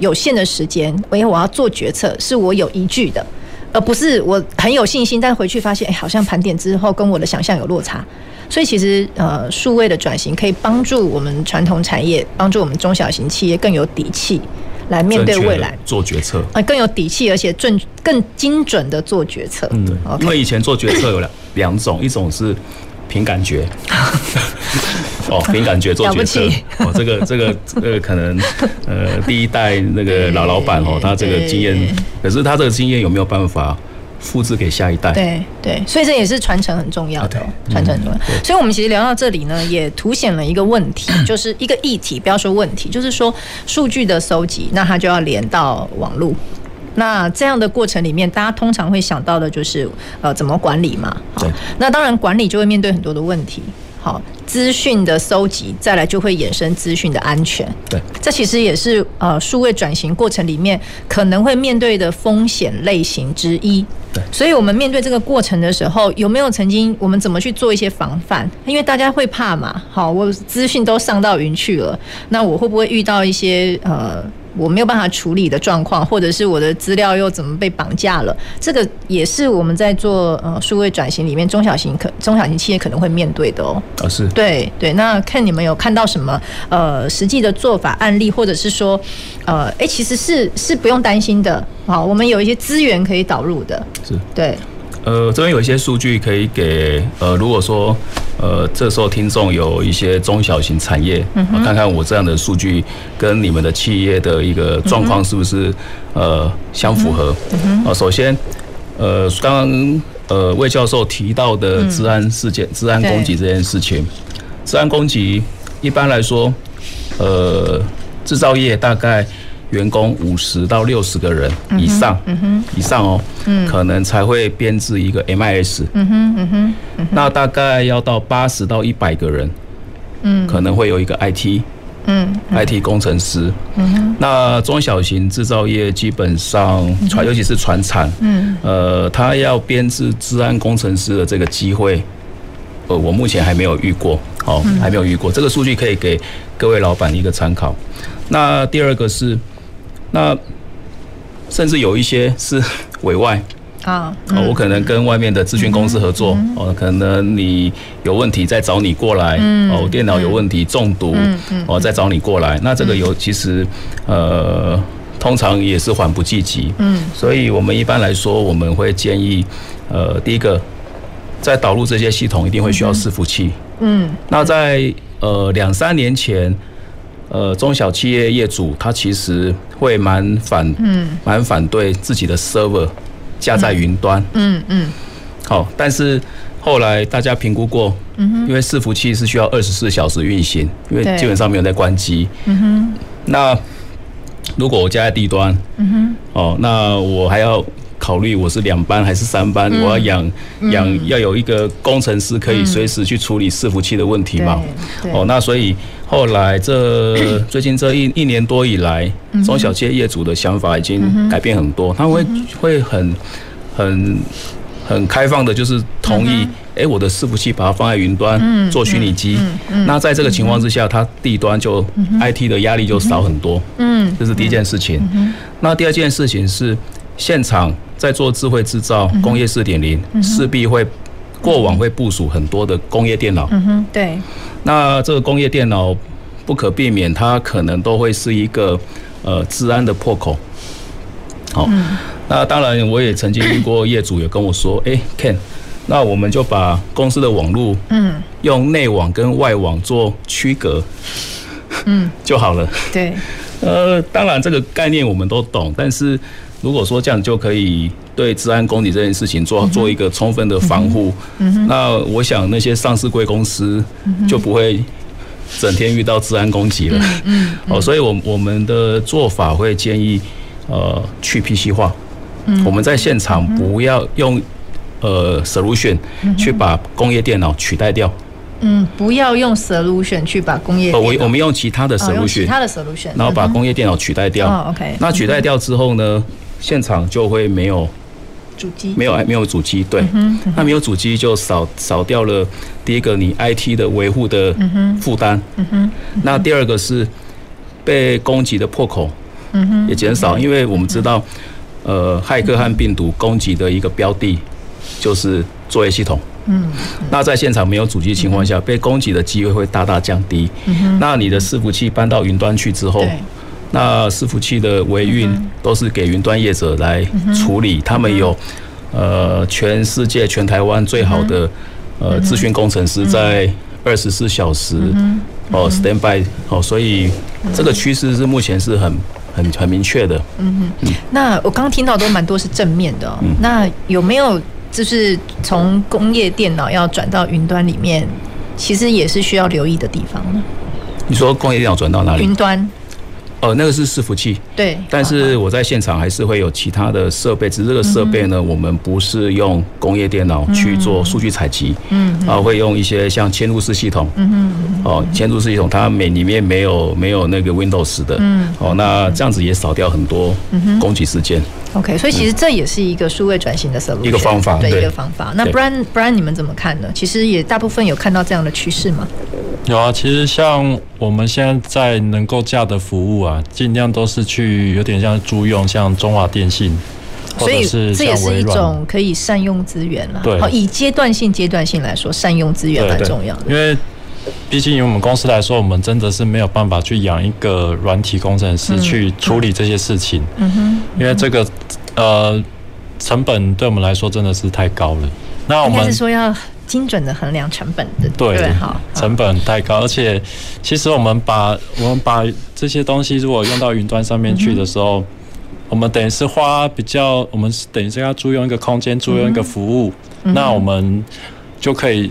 有限的时间，因为我要做决策，是我有依据的。而不是我很有信心，但回去发现，好像盘点之后跟我的想象有落差。所以其实数位的转型可以帮助我们传统产业，帮助我们中小型企业更有底气来面对未来，做决策，更有底气，而且更精准的做决策。嗯，因为以前做决策有两种，一种是凭感觉，哦，凭感觉做决策，哦，这个可能第一代那个老板哦，他这个经验，可是他这个经验有没有办法复制给下一代？对对，所以这也是传承很重要的，传承很重要。所以我们其实聊到这里呢，也凸显了一个问题，就是一个议题，不要说问题，就是说数据的搜集，那它就要连到网络。那这样的过程里面，大家通常会想到的就是怎么管理嘛。好，那当然管理就会面对很多的问题。好，资讯的搜集，再来就会衍生资讯的安全。对，这其实也是数位转型过程里面可能会面对的风险类型之一。对，所以我们面对这个过程的时候，有没有曾经我们怎么去做一些防范？因为大家会怕嘛。好，我资讯都上到云去了，那我会不会遇到一些我没有办法处理的状况，或者是我的资料又怎么被绑架了，这个也是我们在做数位转型里面中小型企业可能会面对的哦。啊，是，对对，那看你们有看到什么实际的做法案例，或者是说其实是不用担心的，好，我们有一些资源可以导入的，是对。这边有一些数据可以给如果说这时候听众有一些中小型产业，看看我这样的数据跟你们的企业的一个状况是不是相符合。首先刚刚魏教授提到的治安事件、治安攻击这件事情，治安攻击一般来说，制造业大概。员工50到60个人以上，哦，可能才会编制一个 MIS，那大概要到80到100个人，可能会有一个 IT，IT 工程师，那中小型制造业基本上，尤其是传产，他要编制治安工程师的这个机会，我目前还没有遇过，好，还没有遇过，这个数据可以给各位老板一个参考。那第二个是。那甚至有一些是委外啊，我可能跟外面的咨询公司合作，可能你有问题再找你过来，我电脑有问题中毒，再找你过来。那这个其实通常也是缓不济急，所以我们一般来说我们会建议，第一个在导入这些系统一定会需要伺服器，那在2、3年前。中小企业业主他其实会蛮反对自己的 server 架在云端，好，但是后来大家评估过，因为伺服器是需要24小时运行，因为基本上没有在关机。那如果我家在地端，那我还要考虑我是2班还是3班，我要要有一个工程师可以随时去处理伺服器的问题嘛。那所以后来最近这一年多以来，中小企业业主的想法已经改变很多，他会很开放的，就是同意，我的伺服器把它放在云端做虚拟机。那在这个情况之下，它地端就 IT 的压力就少很多。这是第一件事情。那第二件事情是，现场在做智慧制造，工业 4.0 势必会过往会部署很多的工业电脑。对。那这个工业电脑不可避免，它可能都会是一个治安的破口。那当然，我也曾经遇过业主有跟我说：“Ken， 那我们就把公司的网路，用内网跟外网做区隔，就好了。”对，当然这个概念我们都懂，但是如果说这样就可以对治安公敌这件事情做一个充分的防护，那我想那些上市贵公司就不会整天遇到治安攻击了。所以我们的做法会建议，去PC 化。我们在现场不要用solution 去把工业电脑取代掉。不要用 solution 去把工业电脑，我们用其他的 solution， 然后把工业电脑取代掉。那取代掉之后呢，现场就会没有主机，没有主机，对。那没有主机就少掉了第一个你 IT 的维护的负担。那第二个是被攻击的破口也减少，因为我们知道，骇客和病毒攻击的一个标的就是作业系统。那在现场没有主机情况下，被攻击的机会会大大降低。那你的伺服器搬到云端去之后，那伺服器的维运都是给云端业者来处理，他们有全世界全台湾最好的资讯工程师在24小时stand by， 所以这个趋势是目前是很明确的。那我刚刚听到都蛮多是正面的。那有没有就是从工业电脑要转到云端里面，其实也是需要留意的地方呢？你说工业电脑转到哪里？云端。那个是伺服器。对。但是我在现场还是会有其他的设备，只是这个设备呢，我们不是用工业电脑去做数据采集，会用一些像嵌入式系统。嵌入式系统它里面没有那个 Windows 的。那这样子也少掉很多攻击事件。所以其实这也是一个数位转型的solution，一个方法，对，一个方法。那不然你们怎么看呢？其实也大部分有看到这样的趋势吗？有啊，其实像我们现在能够架的服务啊，尽量都是去有点像租用，像中华电信，所以这也是一种可以善用资源啦。对，以阶段性来说，善用资源蛮重要的。因为毕竟以我们公司来说，我们真的是没有办法去养一个软体工程师去处理这些事情。因为这个成本对我们来说真的是太高了。那我们应该是说要精准的衡量成本的，对，成本太高，而且其实我们把这些东西如果用到云端上面去的时候，我们等于是要租用一个空间，租用一个服务，那我们就可以，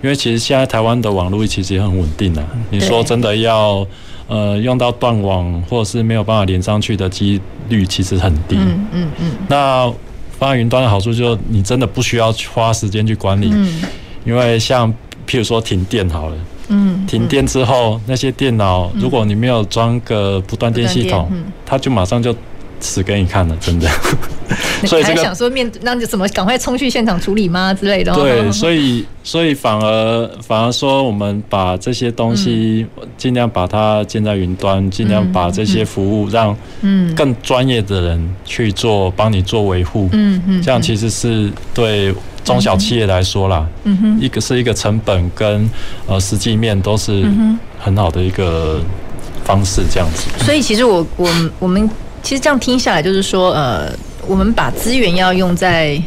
因为其实现在台湾的网络其实也很稳定啊。你说真的要用到断网或者是没有办法连上去的几率其实很低。那放在云端的好处就是你真的不需要花时间去管理，因为像譬如说停电好了，停电之后那些电脑如果你没有装个不断电系统，它就马上就死给你看了，真的。所以还想说那怎么赶快冲去现场处理吗之类的？对，所以反而说我们把这些东西尽量把它建在云端，尽量把这些服务让更专业的人去做，帮你做维护。这样其实是对中小企业来说啦，一个成本跟实际面都是很好的一个方式，这样子。所以其实我们其实这样听下来，就是说，我们把资源要用在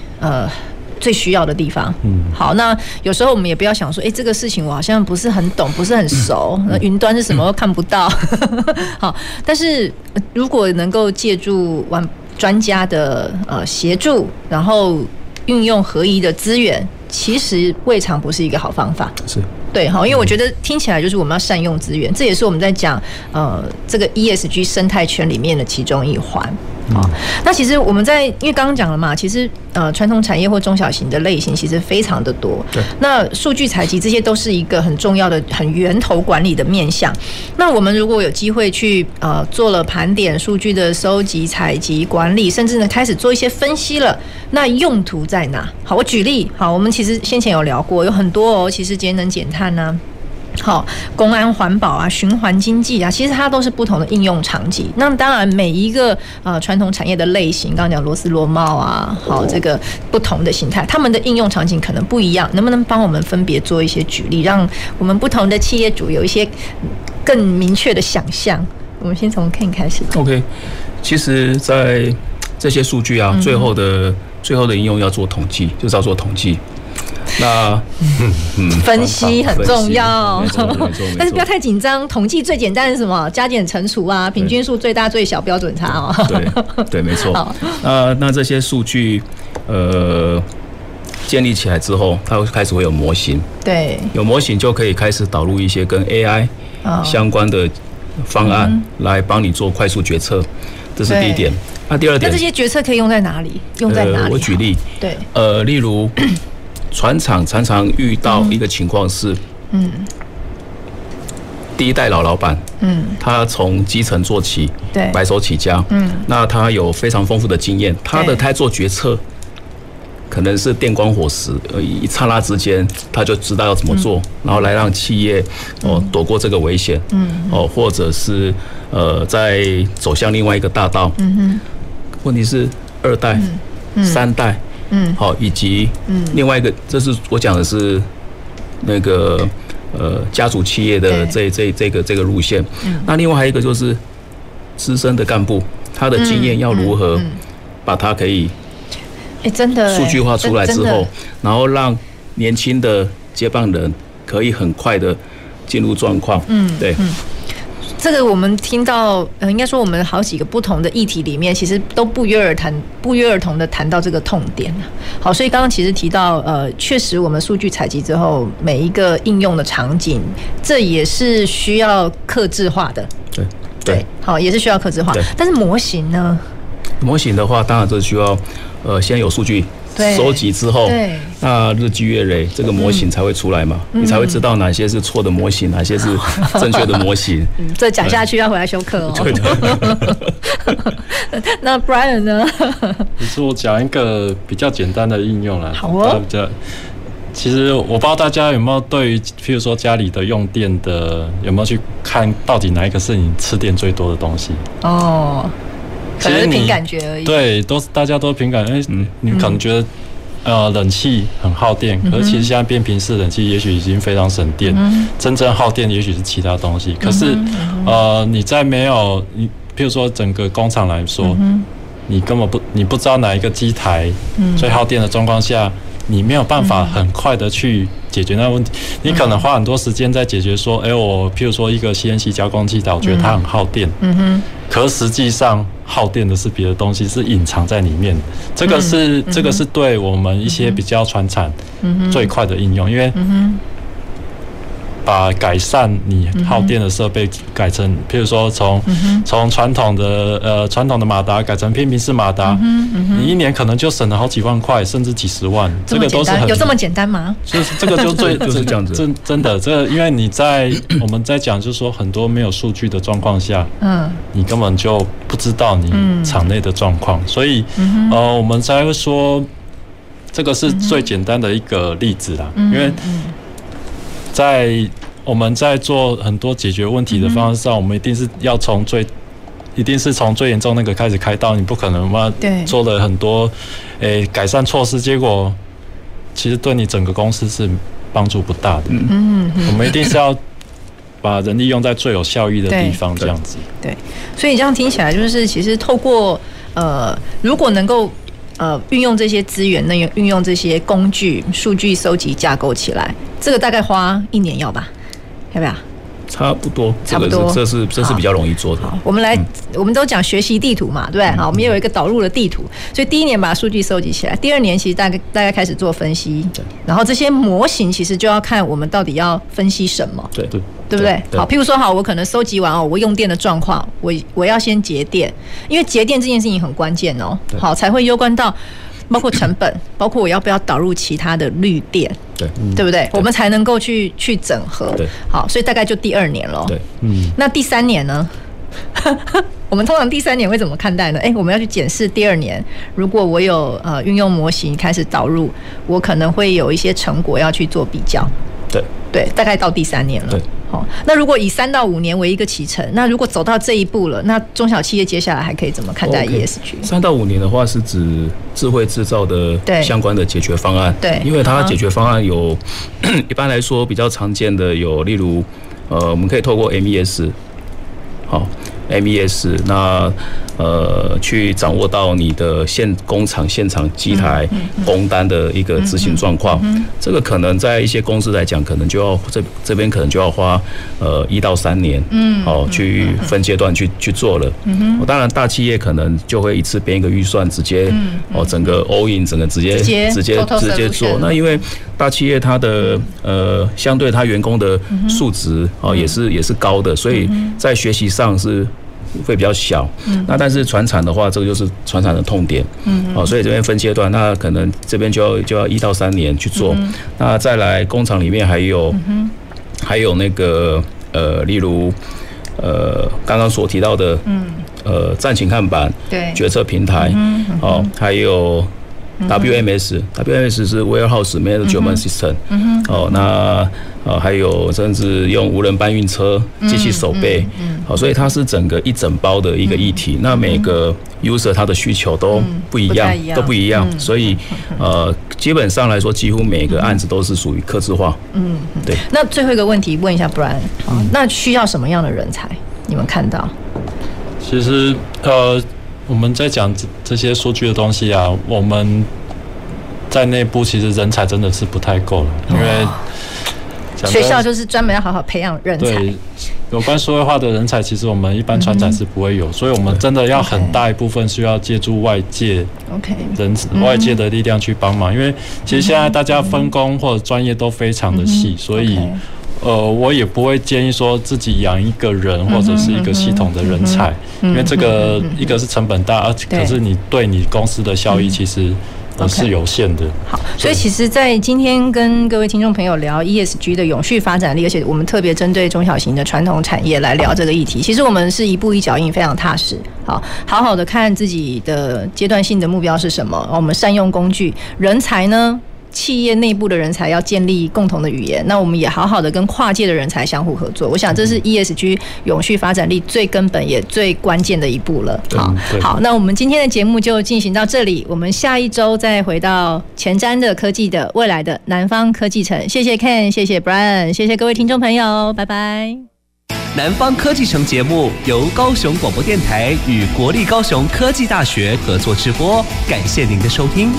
最需要的地方。好，那有时候我们也不要想说，这个事情我好像不是很懂，不是很熟，云端是什么都看不到。好，但是如果能够借助专家的协助，然后运用合宜的资源，其实未尝不是一个好方法。是。对，好，因为我觉得听起来就是我们要善用资源，这也是我们在讲这个 ESG 生态圈里面的其中一环。好，那其实我们在因为刚刚讲了嘛，其实传统产业或中小型的类型其实非常的多。对，那数据采集这些都是一个很重要的、很源头管理的面向。那我们如果有机会去做了盘点数据的收集、采集、管理，甚至呢开始做一些分析了，那用途在哪？好，我举例，好，我们其实先前有聊过，有很多哦，其实节能减碳啊。好，公安环保啊，循环经济啊，其实它都是不同的应用场景。那当然，每一个传统产业的类型，刚刚讲螺丝螺帽啊，好，这个不同的形态，他们的应用场景可能不一样。能不能帮我们分别做一些举例，让我们不同的企业主有一些更明确的想象？我们先从 Ken 开始。OK， 其实，在这些数据啊，最后的应用要做统计，就是要做统计。那分析很重要，但是不要太紧张。统计最简单是什么？加减乘除啊，平均数最大最小标准差哦。对对，没错。那这些数据建立起来之后，它开始会有模型。对，有模型就可以开始导入一些跟 AI 相关的方案来帮你做快速决策。这是第一点。那第二点，那这些决策可以用在哪里？用在哪里？我举例，对，例如。船厂常常遇到一个情况是，第一代老板，他从基层做起，对，白手起家，那他有非常丰富的经验，他做决策可能是电光火石，一刹那之间他就知道要怎么做，然后来让企业躲过这个危险，或者是再走向另外一个大道。问题是二代、三代。好，以及另外一个，这是我讲的是那个家族企业的这个路线。那另外还有一个就是资深的干部，他的经验要如何把它可以真的数据化出来之后，然后让年轻的接棒人可以很快的进入状况。对。这个我们听到，应该说我们好几个不同的议题里面，其实都不约而同的谈到这个痛点。好，所以刚刚其实提到，确实我们数据采集之后，每一个应用的场景，这也是需要客制化的。对，好，也是需要客制化。但是模型呢？模型的话，当然就需要，先有数据收集之后，那日积月累，这个模型才会出来嘛，你才会知道哪些是错的模型，哪些是正确的模型。这讲下去要回来修课哦。对。那 Brian 呢？其实我讲一个比较简单的应用啦。好哦。其实我不知道大家有没有对于，譬如说家里的用电的，有没有去看到底哪一个是你吃电最多的东西？哦。可能是凭感觉而已。对，大家都凭感觉。你可能觉得，冷气很耗电，可是其实现在变频式冷气也许已经非常省电，真正耗电也许是其他东西。可是，你在没有你，譬如说整个工厂来说，你根本不知道哪一个机台最耗电的状况下，你没有办法很快的去解决那个问题。你可能花很多时间在解决说，我譬如说一个 CNC 加工器材，我觉得它很耗电。可实际上耗电的是别的东西，是隐藏在里面。这个是对我们一些比较传产最快的应用，因为把改善你耗电的设备改成，譬如说从传统的马达改成偏频式马达，你一年可能就省了好几万块，甚至几十万。这个都是有这么简单吗？就是这个就最就是这样子，真的，这因为你在我们在讲，就是说很多没有数据的状况下，你根本就不知道你厂内的状况，所以我们才会说这个是最简单的一个例子啦，因为。我们在做很多解决问题的方式上，我们一定是从最严重那个开始开刀，你不可能嘛做了很多改善措施，结果其实对你整个公司是帮助不大的。我们一定是要把人力用在最有效益的地方，这样子。对，所以这样听起来就是，其实透过如果能够。运用这些资源，运用这些工具、数据收集架构起来，这个大概花一年要吧？要不要？差不多，差不多，这是比较容易做的。我们来，我们都讲学习地图嘛，对不对？好，我们有一个导入的地图，所以第一年把数据收集起来，第二年其实大概开始做分析，然后这些模型其实就要看我们到底要分析什么，对不对？好，譬如说，好，我可能收集完哦，我用电的状况，我要先节电，因为节电这件事情很关键哦，好，才会攸关到。包括成本，包括我要不要导入其他的绿电，对，对不对？我们才能够去整合。好，所以大概就第二年了。对，那第三年呢？我们通常第三年会怎么看待呢？我们要去检视第二年，如果我有运用模型开始导入，我可能会有一些成果要去做比较。对，大概到第三年了。好，那如果以3到5年为一个期程，那如果走到这一步了，那中小企业接下来还可以怎么看待 ESG？ 3到5年的话，是指智慧制造的相关的解决方案。对，因为它解决方案有，一般来说比较常见的有，例如我们可以透过 MES， 好 MES， 那去掌握到你的工厂现场机台工单的一个执行状况，这个可能在一些公司来讲，可能就要这边可能就要花1到3年，去分阶段去做了。当然大企业可能就会一次编一个预算，直接整个 all in， 整个直接做。那因为大企业它的相对它员工的素质也是高的，所以在学习上是。会比较小，那但是传产的话，这个就是传产的痛点，所以这边分阶段，那可能这边就要1到3年去做，那再来工厂里面还有那个例如刚刚所提到的，战情看板，对，决策平台，还有。WMS 是 Warehouse Management System， 那还有甚至用无人搬运车、机器手背，所以它是整个一整包的一个议题。那每个 user 他的需求都不一样，所以基本上来说，几乎每个案子都是属于客制化。对。那最后一个问题问一下 Brian， 那需要什么样的人才？你们看到？其实我们在讲这些数据的东西啊，我们在内部其实人才真的是不太够了，因为学校就是专门要好好培养人才。对，有关数位化的人才，其实我们一般传产是不会有，所以我们真的要很大一部分需要借助外界外界的力量去帮忙，因为其实现在大家分工或者专业都非常的细，所以。我也不会建议说自己养一个人或者是一个系统的人才，因为这个一个是成本大，可是你对你公司的效益其实是有限的。好，所以其实，在今天跟各位听众朋友聊 ESG 的永续发展力，而且我们特别针对中小型的传统产业来聊这个议题。其实我们是一步一脚印，非常踏实。好的看自己的阶段性的目标是什么，我们善用工具，人才呢？企业内部的人才要建立共同的语言，那我们也好好的跟跨界的人才相互合作。我想这是 ESG 永续发展力最根本也最关键的一步了。好，那我们今天的节目就进行到这里，我们下一周再回到前瞻的科技的未来的南方科技城。谢谢 Ken， 谢谢 Brian， 谢谢各位听众朋友，拜拜。南方科技城节目由高雄广播电台与国立高雄科技大学合作直播，感谢您的收听。